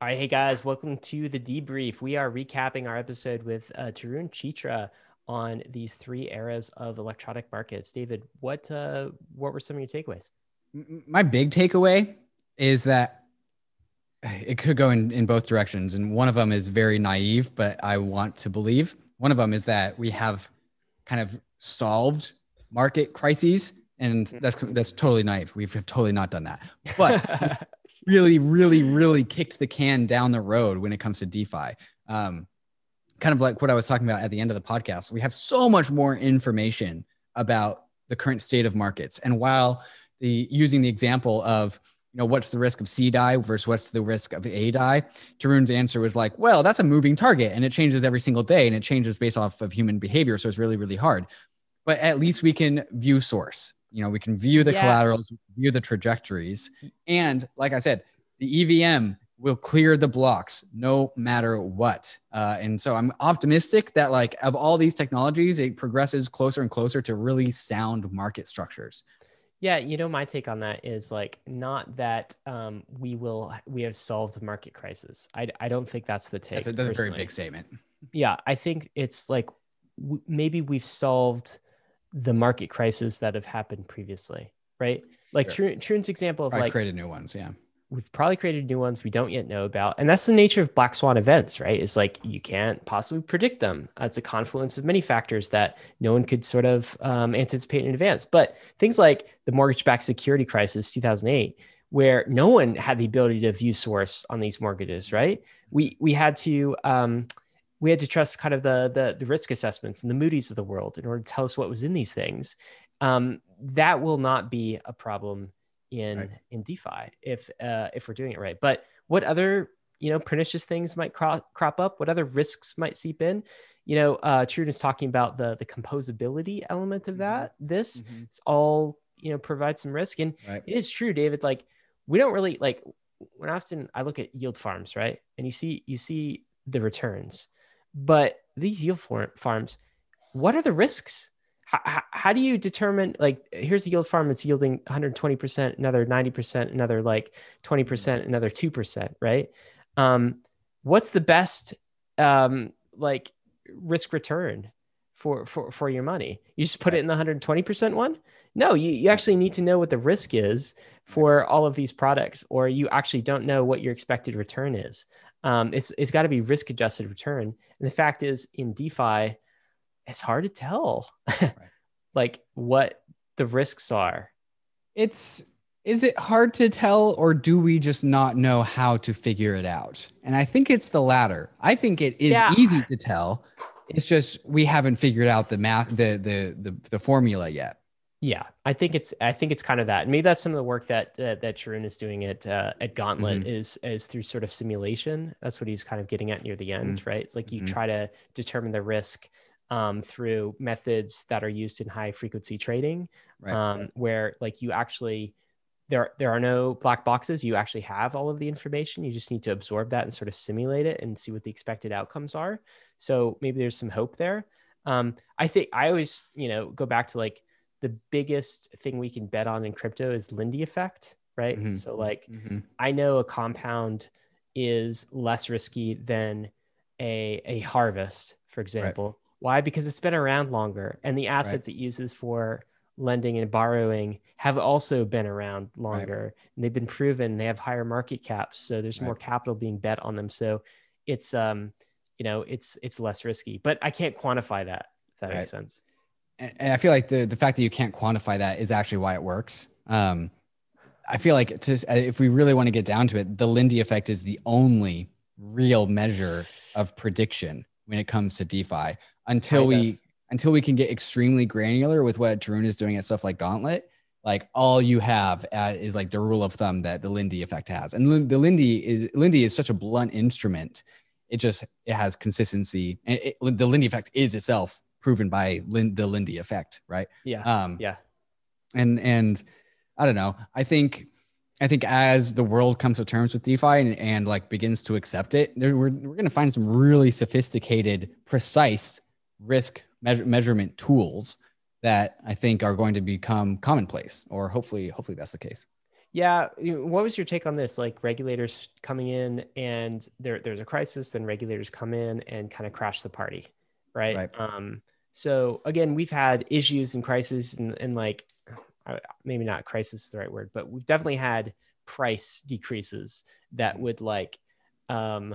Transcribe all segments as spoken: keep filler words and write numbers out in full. All right, hey guys, welcome to The Debrief. We are recapping our episode with uh, Tarun Chitra on these three eras of electronic markets. David, what uh, what were some of your takeaways? My big takeaway is that it could go in, in both directions. And one of them is very naive, but I want to believe. One of them is that we have kind of solved market crises. And that's that's totally naive. We've totally not done that. But really, really, really kicked the can down the road when it comes to DeFi. Um, kind of like what I was talking about at the end of the podcast. We have so much more information about the current state of markets. And while the using the example of, you know, what's the risk of cDAI versus what's the risk of aDAI, Tarun's answer was like, well, that's a moving target and it changes every single day and it changes based off of human behavior. So it's really, really hard. But at least we can view source. You know, we can view the yeah. collaterals, view the trajectories. And like I said, the E V M will clear the blocks no matter what. Uh, and so I'm optimistic that, like, of all these technologies, it progresses closer and closer to really sound market structures. Yeah. You know, my take on that is, like, not that um, we will, we have solved market crisis. I, I don't think that's the take. That's a, that's a very big statement. Yeah. I think it's like, w- maybe we've solved the market crises that have happened previously, right? Like sure. Tarun's example of probably like created new ones. Yeah. We've probably created new ones we don't yet know about. And that's the nature of black swan events, right? It's like, you can't possibly predict them. It's a confluence of many factors that no one could sort of um, anticipate in advance. But things like the mortgage-backed security crisis, two thousand eight, where no one had the ability to view source on these mortgages, right? We, we had to, um, we had to trust kind of the, the the risk assessments and the Moody's of the world in order to tell us what was in these things. Um, that will not be a problem in right. in DeFi if uh, if we're doing it right. But what other you know pernicious things might cro- crop up? What other risks might seep in? You know, uh, Tarun is talking about the the composability element of that. Mm-hmm. This mm-hmm. all you know provides some risk, and right. it is true, David. Like we don't really like when often I look at yield farms, right? And you see you see the returns. But these yield farms, what are the risks? How, how, how do you determine, like, here's a yield farm that's yielding one hundred twenty percent, another ninety percent, another like twenty percent, another two percent, right? Um, what's the best um, like risk return for, for, for your money? You just put it in the one hundred twenty percent one? No, you, you actually need to know what the risk is for all of these products, or you actually don't know what your expected return is. Um, it's it's got to be risk adjusted return. And the fact is, in DeFi, it's hard to tell right. like what the risks are. It's is it hard to tell, or do we just not know how to figure it out? And I think it's the latter. I think it is yeah. easy to tell. It's just we haven't figured out the math, the the the, the formula yet. Yeah, I think it's I think it's kind of that. And maybe that's some of the work that uh, that Tarun is doing at uh, at Gauntlet mm-hmm. is is through sort of simulation. That's what he's kind of getting at near the end, mm-hmm. right? It's like you mm-hmm. try to determine the risk um, through methods that are used in high frequency trading, right. um, where like you actually there there are no black boxes. You actually have all of the information. You just need to absorb that and sort of simulate it and see what the expected outcomes are. So maybe there's some hope there. Um, I think I always you know go back to like. The biggest thing we can bet on in crypto is Lindy effect, right? Mm-hmm. So like, mm-hmm. I know a compound is less risky than a, a harvest, for example. Right. Why? Because it's been around longer and the assets right. it uses for lending and borrowing have also been around longer right. and they've been proven, they have higher market caps. So there's right. more capital being bet on them. So it's, um, you know, it's, it's less risky, but I can't quantify that, if that right. makes sense. And I feel like the, the fact that you can't quantify that is actually why it works. Um, I feel like to, if we really want to get down to it, the Lindy effect is the only real measure of prediction when it comes to DeFi until we until we can get extremely granular with what Tarun is doing at stuff like Gauntlet. Like all you have uh, is like the rule of thumb that the Lindy effect has. And the Lindy is Lindy is such a blunt instrument. It just it has consistency. And it, the Lindy effect is itself proven by Lin- the Lindy effect, right? Yeah. Um, yeah. And and I don't know. I think I think as the world comes to terms with DeFi and, and like begins to accept it, there, we're we're gonna find some really sophisticated, precise risk measure, measurement tools that I think are going to become commonplace. Or hopefully, hopefully that's the case. Yeah. What was your take on this? Like regulators coming in and there, there's a crisis, then regulators come in and kind of crash the party, right? Right. Um, so again, we've had issues and crises and, and like, maybe not crisis is the right word, but we've definitely had price decreases that would like um,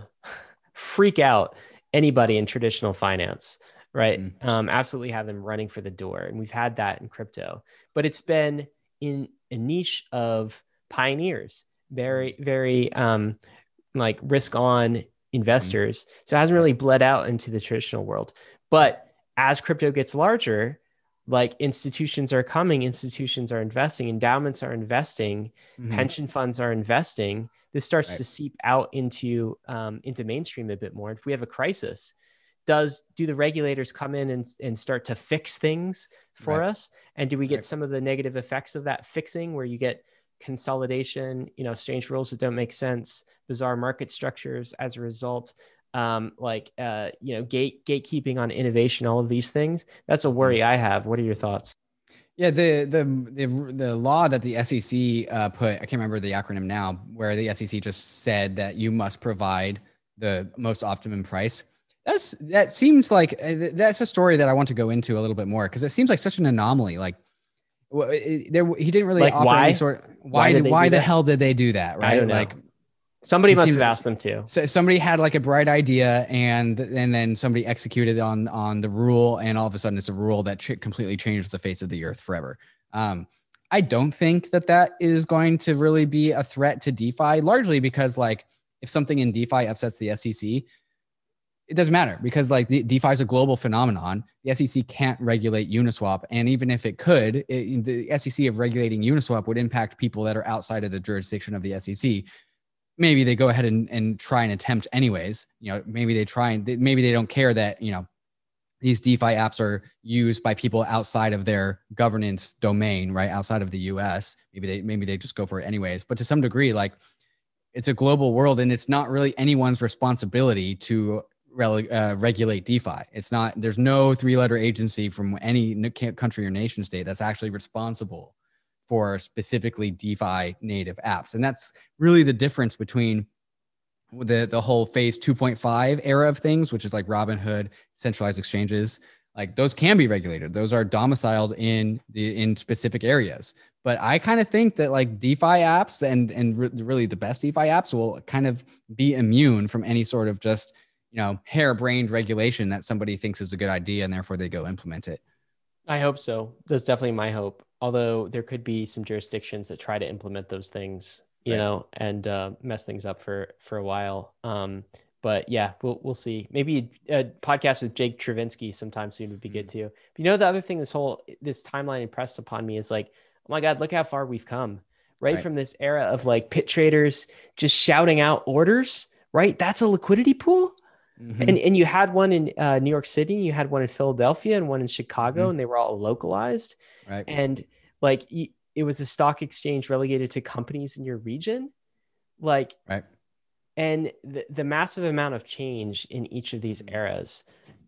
freak out anybody in traditional finance, right? Mm-hmm. Um, absolutely have them running for the door. And we've had that in crypto, but it's been in a niche of pioneers, very, very um, like risk on investors. Mm-hmm. So it hasn't really bled out into the traditional world. But as crypto gets larger, like institutions are coming, institutions are investing, endowments are investing, mm-hmm. pension funds are investing. This starts right. to seep out into um, into mainstream a bit more. If we have a crisis, does do the regulators come in and, and start to fix things for right. us? And do we get right. some of the negative effects of that fixing, where you get consolidation, you know, exchange rules that don't make sense, bizarre market structures as a result? Um, like, uh, you know, gate gatekeeping on innovation, all of these things. That's a worry I have. What are your thoughts? Yeah, the the the, the law that the S E C uh, put, I can't remember the acronym now, where the S E C just said that you must provide the most optimum price. That's that seems like that's a story that I want to go into a little bit more, because it seems like such an anomaly. Like, there he didn't really like offer why? any sort. Why why, did, why the that? hell did they do that? Right? I don't know. Like. Somebody must have asked them to. So somebody had like a bright idea, and and then somebody executed on on the rule, and all of a sudden it's a rule that ch- completely changed the face of the earth forever. Um, I don't think that that is going to really be a threat to DeFi, largely because like if something in DeFi upsets the S E C, it doesn't matter, because like the DeFi is a global phenomenon. The S E C can't regulate Uniswap, and even if it could, it, the S E C of regulating Uniswap would impact people that are outside of the jurisdiction of the S E C. Maybe they go ahead and, and try and attempt anyways, you know, maybe they try and they, maybe they don't care that, you know, these DeFi apps are used by people outside of their governance domain, right? Outside of the U S, maybe they, maybe they just go for it anyways, but to some degree, like it's a global world and it's not really anyone's responsibility to re- uh, regulate DeFi. It's not, there's no three letter agency from any country or nation state that's actually responsible for specifically DeFi native apps. And that's really the difference between the, the whole phase two point five era of things, which is like Robinhood, centralized exchanges, like those can be regulated. Those are domiciled in the, in specific areas. But I kind of think that like DeFi apps and, and re- really the best DeFi apps will kind of be immune from any sort of just, you know, harebrained regulation that somebody thinks is a good idea and therefore they go implement it. I hope so. That's definitely my hope. Although there could be some jurisdictions that try to implement those things, you right. know, and uh, mess things up for for a while. Um, but yeah, we'll we'll see. Maybe a podcast with Jake Travinsky sometime soon would be mm-hmm. good too. But you know, the other thing this whole this timeline impressed upon me is like, oh my God, look how far we've come, right? right. From this era of like pit traders just shouting out orders, right? That's a liquidity pool. Mm-hmm. And and you had one in uh, New York City, you had one in Philadelphia and one in Chicago, mm-hmm. and they were all localized. Right. And like it was a stock exchange relegated to companies in your region. Like, right. and the, the massive amount of change in each of these eras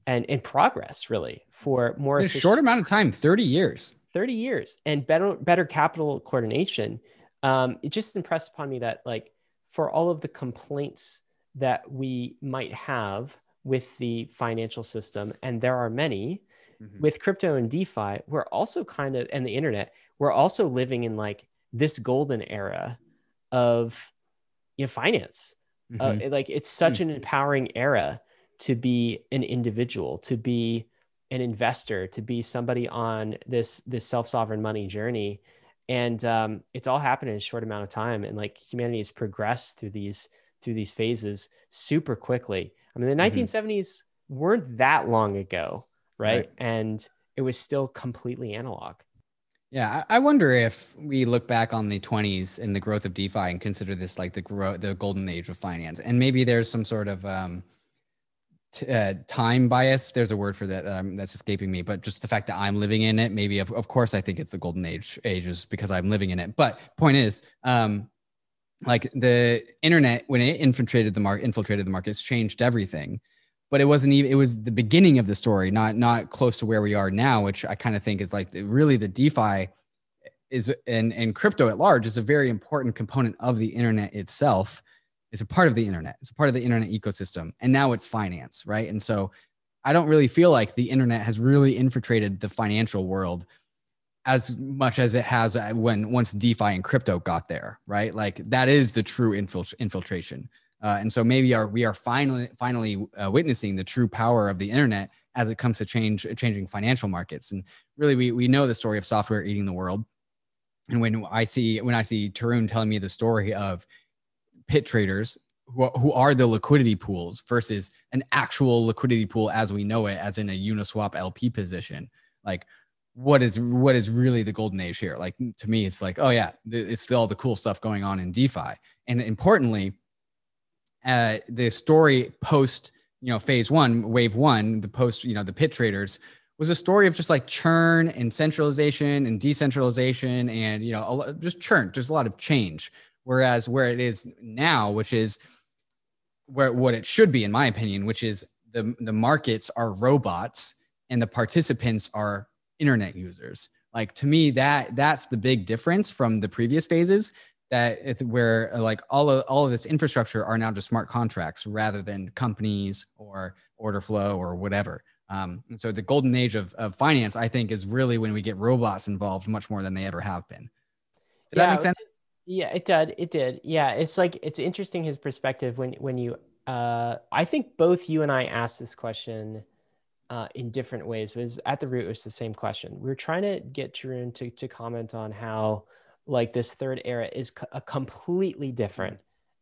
and in progress really for more. In a short amount of time, thirty years. thirty years and better, better capital coordination. Um, it just impressed upon me that like for all of the complaints that we might have with the financial system, and there are many, mm-hmm. with crypto and DeFi, we're also kind of, and the internet, we're also living in like this golden era of, you know, finance. Mm-hmm. Uh, like it's such mm-hmm. an empowering era to be an individual, to be an investor, to be somebody on this, this self-sovereign money journey. And um, it's all happened in a short amount of time. And like humanity has progressed through these through these phases super quickly. I mean, the mm-hmm. nineteen seventies weren't that long ago, right? right? And it was still completely analog. Yeah, I wonder if we look back on the twenties and the growth of DeFi and consider this like the gro- the golden age of finance. And maybe there's some sort of um, t- uh, time bias. There's a word for that um, that's escaping me, but just the fact that I'm living in it, maybe of, of course I think it's the golden age ages because I'm living in it. But point is, um, like the internet, when it infiltrated the market, infiltrated the markets, changed everything. But it wasn't even, it was the beginning of the story, not not close to where we are now, which I kind of think is like the, really the DeFi is, and, and crypto at large is a very important component of the internet itself. It's a part of the internet. It's a part of the internet ecosystem. And now it's finance, right? And so I don't really feel like the internet has really infiltrated the financial world as much as it has when once DeFi and crypto got there, right? Like that is the true infiltration. Uh, and so maybe our, we are finally finally uh, witnessing the true power of the internet as it comes to change changing financial markets. And really, we we know the story of software eating the world. And when I see when I see Tarun telling me the story of pit traders who who are the liquidity pools versus an actual liquidity pool as we know it, as in a Uniswap L P position, like. What is what is really the golden age here? Like to me, it's like, oh yeah, it's still all the cool stuff going on in DeFi. And importantly, uh, the story post, you know, phase one, wave one, the post, you know, the pit traders was a story of just like churn and centralization and decentralization and, you know, just churn, just a lot of change. Whereas where it is now, which is where what it should be, in my opinion, which is the the markets are robots and the participants are internet users. Like to me, that that's the big difference from the previous phases, that if, where like all of all of this infrastructure are now just smart contracts rather than companies or order flow or whatever. Um, and so the golden age of, of finance, I think, is really when we get robots involved much more than they ever have been. Did yeah, that make sense? Yeah, it did. It did. Yeah, it's like it's interesting his perspective when when you. Uh, I think both you and I asked this question. Uh, in different ways, was at the root was the same question. We were trying to get Tarun to, to comment on how like this third era is co- a completely different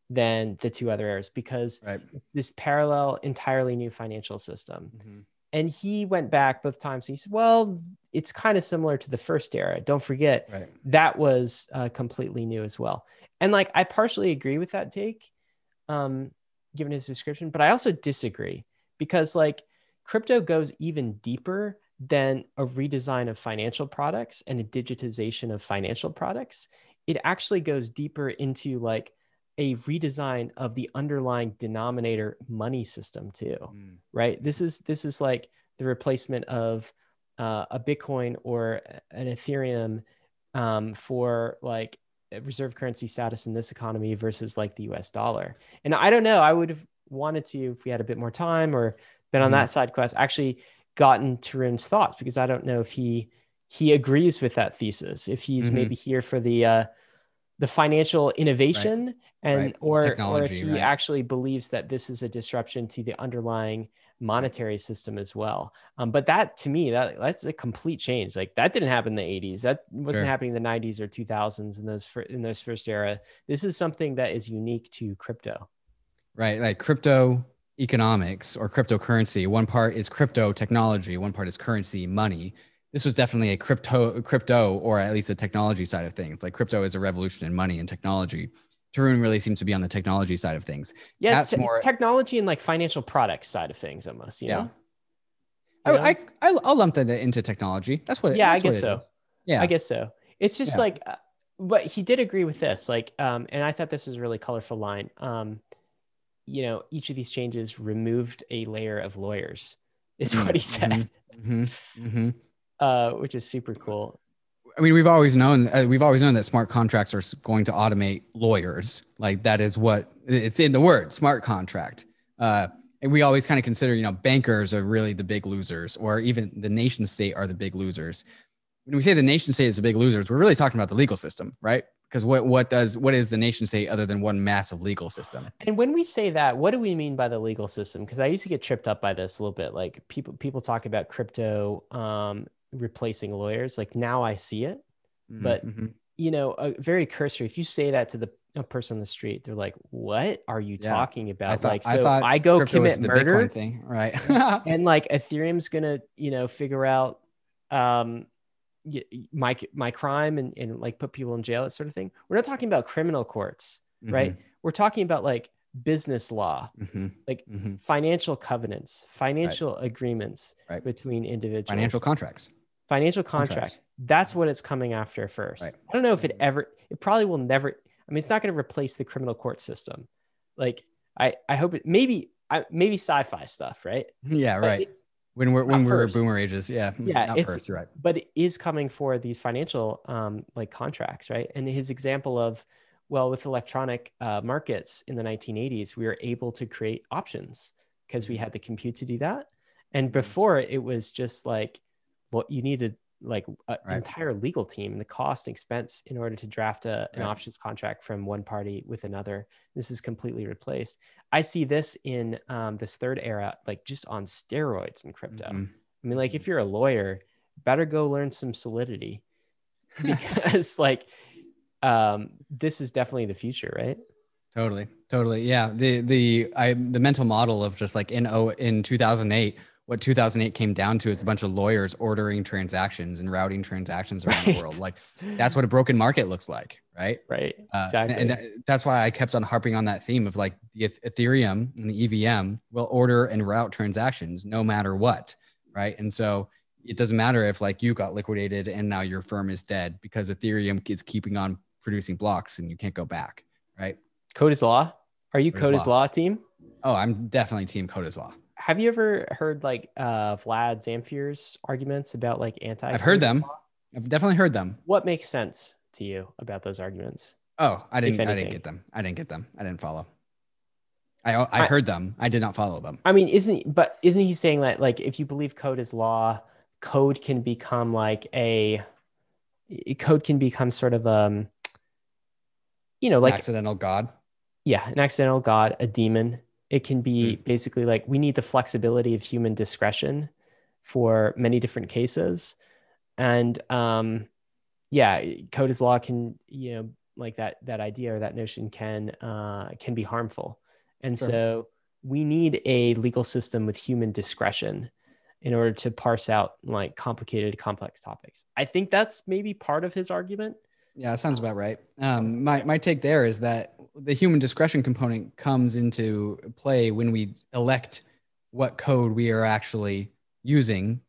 than the two other eras because right. It's this parallel, entirely new financial system. Mm-hmm. And he went back both times and he said, well, it's kind of similar to the first era. Don't forget right. that was uh, completely new as well. And like, I partially agree with that take um, given his description, but I also disagree because like, crypto goes even deeper than a redesign of financial products and a digitization of financial products. It actually goes deeper into like a redesign of the underlying denominator money system too, mm. right? This is this is like the replacement of uh, a Bitcoin or an Ethereum um, for like reserve currency status in this economy versus like the U S dollar. And I don't know, I would have wanted to, if we had a bit more time or been on that side quest, actually gotten Tarun's thoughts, because I don't know if he he agrees with that thesis, if he's mm-hmm. maybe here for the uh, the financial innovation right. and right. or technology, or if he right. actually believes that this is a disruption to the underlying monetary system as well. Um, but that to me, that that's a complete change. Like that didn't happen in the eighties. That wasn't sure. happening in the nineties or two thousands in those fir- in those first era. This is something that is unique to crypto. Right, like crypto economics or cryptocurrency. One part is crypto technology. One part is currency money. This was definitely a crypto, crypto, or at least a technology side of things. Like crypto is a revolution in money and technology. Tarun really seems to be on the technology side of things. Yes, te- more, technology and like financial products side of things almost. You yeah, know? I, I I'll lump that into technology. That's what. It, yeah, that's I guess so. Is. Yeah, I guess so. It's just yeah. like, uh, but he did agree with this. Like, um, and I thought this was a really colorful line. Um. You know, each of these changes removed a layer of lawyers, is what he said, mm-hmm, mm-hmm. Uh, which is super cool. I mean, we've always known uh, we've always known that smart contracts are going to automate lawyers. Like that is what it's in the word, smart contract. Uh, and we always kind of consider, you know, bankers are really the big losers, or even the nation state are the big losers. When we say the nation state is the big losers, we're really talking about the legal system, right? Because what what does what is the nation state other than one massive legal system? And when we say that, what do we mean by the legal system? Because I used to get tripped up by this a little bit. Like people people talk about crypto um, replacing lawyers. Like now I see it, mm-hmm. but you know, uh, very cursory. If you say that to the a person on the street, they're like, "What are you yeah. talking about?" I thought, like, so I, I go commit murder, thing, right? And like Ethereum's gonna, you know, figure out. Um, my my crime and, and like put people in jail, that sort of thing. We're not talking about criminal courts, mm-hmm. right? We're talking about like business law, mm-hmm. like mm-hmm. financial covenants, financial right. agreements right. between individuals. Financial contracts. Financial contract. Contracts. That's what it's coming after first. Right. I don't know if it ever, it probably will never, I mean, it's not going to replace the criminal court system. Like I, I hope it, maybe, I, maybe sci-fi stuff, right? Yeah, right. Like When we're when we're first. Boomer ages, yeah, yeah, not it's first, right. But it is coming for these financial um, like contracts, right? And his example of, well, with electronic uh, markets in the nineteen eighties, we were able to create options because we had the compute to do that. And before it was just like, well, you needed like an right. entire legal team and the cost and expense in order to draft a, an right. options contract from one party with another. This is completely replaced. I see this in um, this third era, like just on steroids in crypto. Mm-hmm. I mean, like if you're a lawyer, better go learn some solidity because like um, this is definitely the future, right? Totally. Totally. Yeah. The, the, I, the mental model of just like in, oh, in two thousand eight, what two thousand eight came down to is a bunch of lawyers ordering transactions and routing transactions around right. the world. Like that's what a broken market looks like. Right. Right. Uh, exactly. And, and that, that's why I kept on harping on that theme of like the Ethereum and the E V M will order and route transactions no matter what. Right. And so it doesn't matter if like you got liquidated and now your firm is dead because Ethereum is keeping on producing blocks and you can't go back. Right. Code is law. Are you Code, Code is law. law team? Oh, I'm definitely team Code is law. Have you ever heard like uh, Vlad Zamfir's arguments about like anti? I've heard them. Law? I've definitely heard them. What makes sense to you about those arguments? Oh, I didn't. I didn't get them. I didn't get them. I didn't follow. I I, I heard them. I did not follow them. I mean, isn't but isn't he saying that like if you believe code is law, code can become like a code can become sort of um, you know, like an accidental god. Yeah, an accidental god, a demon. It can be mm. basically like we need the flexibility of human discretion for many different cases. And um, yeah, code is law can, you know, like that that idea or that notion can uh, can be harmful. And sure. so we need a legal system with human discretion in order to parse out like complicated, complex topics. I think that's maybe part of his argument. Yeah, that sounds about right. Um, my, my take there is that the human discretion component comes into play when we elect what code we are actually using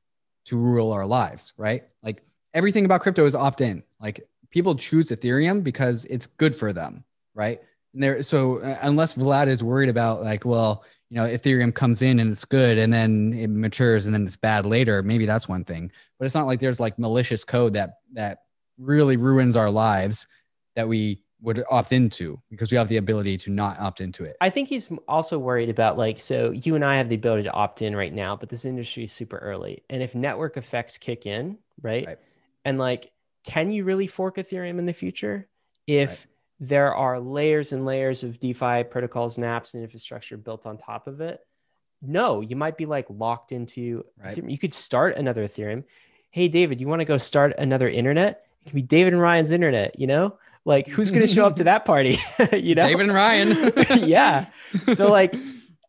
to rule our lives, right? Like everything about crypto is opt-in. Like people choose Ethereum because it's good for them, right? And there, so unless Vlad is worried about like, well, you know, Ethereum comes in and it's good and then it matures and then it's bad later, maybe that's one thing. But it's not like there's like malicious code that that really ruins our lives that we would opt into because we have the ability to not opt into it. I think he's also worried about like, so you and I have the ability to opt in right now, but this industry is super early. And if network effects kick in, right? right. And like, can you really fork Ethereum in the future? If right. there are layers and layers of DeFi protocols and apps and infrastructure built on top of it, no, you might be like locked into, right. you could start another Ethereum. Hey, David, you want to go start another internet? It could be David and Ryan's internet, you know, like who's going to show up to that party, you know, David and Ryan. yeah. So like,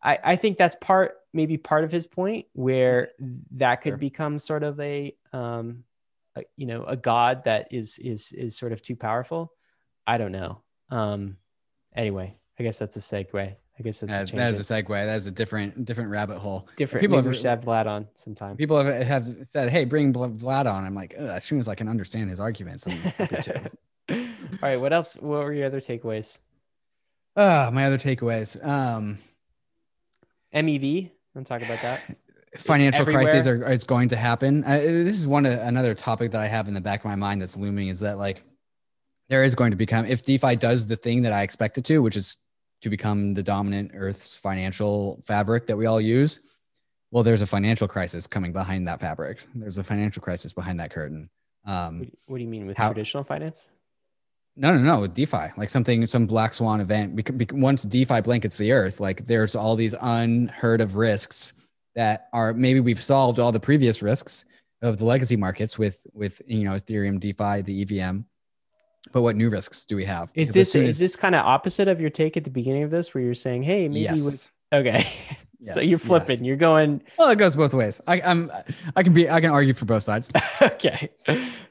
I, I think that's part, maybe part of his point where that could sure. become sort of a, um, a, you know, a god that is, is, is sort of too powerful. I don't know. Um, anyway, I guess that's a segue. I guess that's that, that is a segue. That is a different, different rabbit hole. Different. People have, should have Vlad on sometime. People have, have said, "Hey, bring Vlad on." I'm like, as soon as I can understand his arguments. I'm happy to. All right. What else? What were your other takeaways? Uh, my other takeaways. Um, M E V. I'm talking about that. Financial crises are is going to happen. I, this is one another topic that I have in the back of my mind that's looming. Is that like there is going to become if DeFi does the thing that I expect it to, which is to become the dominant Earth's financial fabric that we all use, well, there's a financial crisis coming behind that fabric. There's a financial crisis behind that curtain. Um, what do you mean with how, traditional finance? No, no, no, with DeFi, like something, some black swan event. Once DeFi blankets the Earth, like there's all these unheard of risks that are, maybe we've solved all the previous risks of the legacy markets with, with you know, Ethereum, DeFi, the E V M. But what new risks do we have? Is this is, is this kind of opposite of your take at the beginning of this, where you're saying, "Hey, maybe yes. with, okay." yes, so you're flipping. Yes. You're going. Well, it goes both ways. I, I'm. I can be. I can argue for both sides. okay.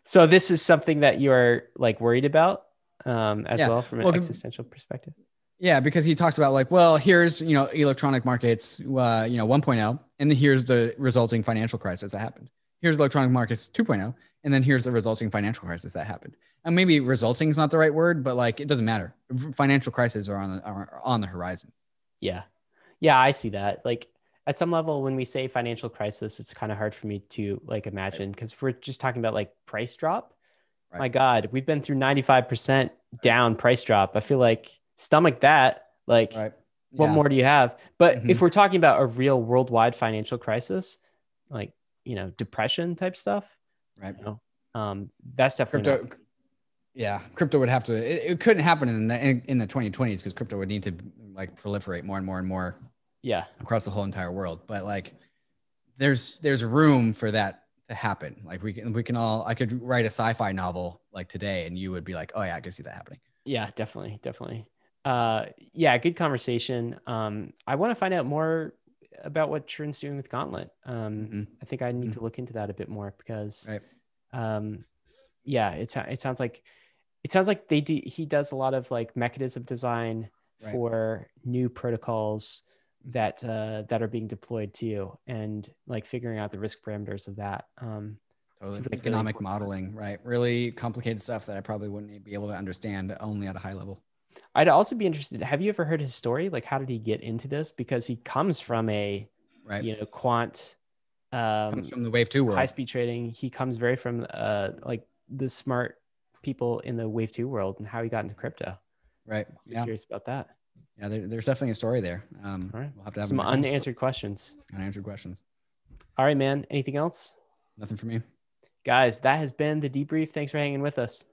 So this is something that you are like worried about, um, as yeah. well from an well, existential perspective. Yeah, because he talks about like, well, here's you know electronic markets, uh, you know one point oh, and then here's the resulting financial crisis that happened. Here's electronic markets two point oh, and then here's the resulting financial crisis that happened. And maybe resulting is not the right word, but like it doesn't matter. Financial crises are on the are on the horizon. Yeah, yeah, I see that. Like at some level, when we say financial crisis, it's kind of hard for me to like imagine, because right. if we're just talking about like price drop, right. my God, we've been through ninety-five percent down price drop. I feel like stomach that, like right. yeah. what more do you have? But mm-hmm. if we're talking about a real worldwide financial crisis, like, you know, depression type stuff, right. you know, um, that's definitely crypto, not- yeah. Crypto would have to, it, it couldn't happen in the, in, in the twenty twenties, because crypto would need to like proliferate more and more and more. Yeah, across the whole entire world. But like, there's there's room for that to happen. Like we can we can all, I could write a sci-fi novel like today, and you would be like, oh yeah, I could see that happening. Yeah, definitely, definitely. Uh, yeah, good conversation. Um, I want to find out more about what Tarun's doing with Gauntlet. Um, mm-hmm. I think I need mm-hmm. to look into that a bit more, because, right. um, yeah, it's it sounds like it sounds like they do, he does a lot of like mechanism design right. for new protocols that uh that are being deployed to you, and like figuring out the risk parameters of that. Um totally. Like economic really modeling, right? Really complicated stuff that I probably wouldn't be able to understand only at a high level. I'd also be interested, have you ever heard his story? Like, how did he get into this? Because he comes from a right. you know, quant um comes from the wave two world. High speed trading. He comes very from uh like the smart people in the wave two world, and how he got into crypto. Right. So yeah. curious about that. Yeah, there, there's definitely a story there. Um, All right. We'll have to have some unanswered questions. Unanswered questions. All right, man. Anything else? Nothing for me. Guys, that has been The Debrief. Thanks for hanging with us.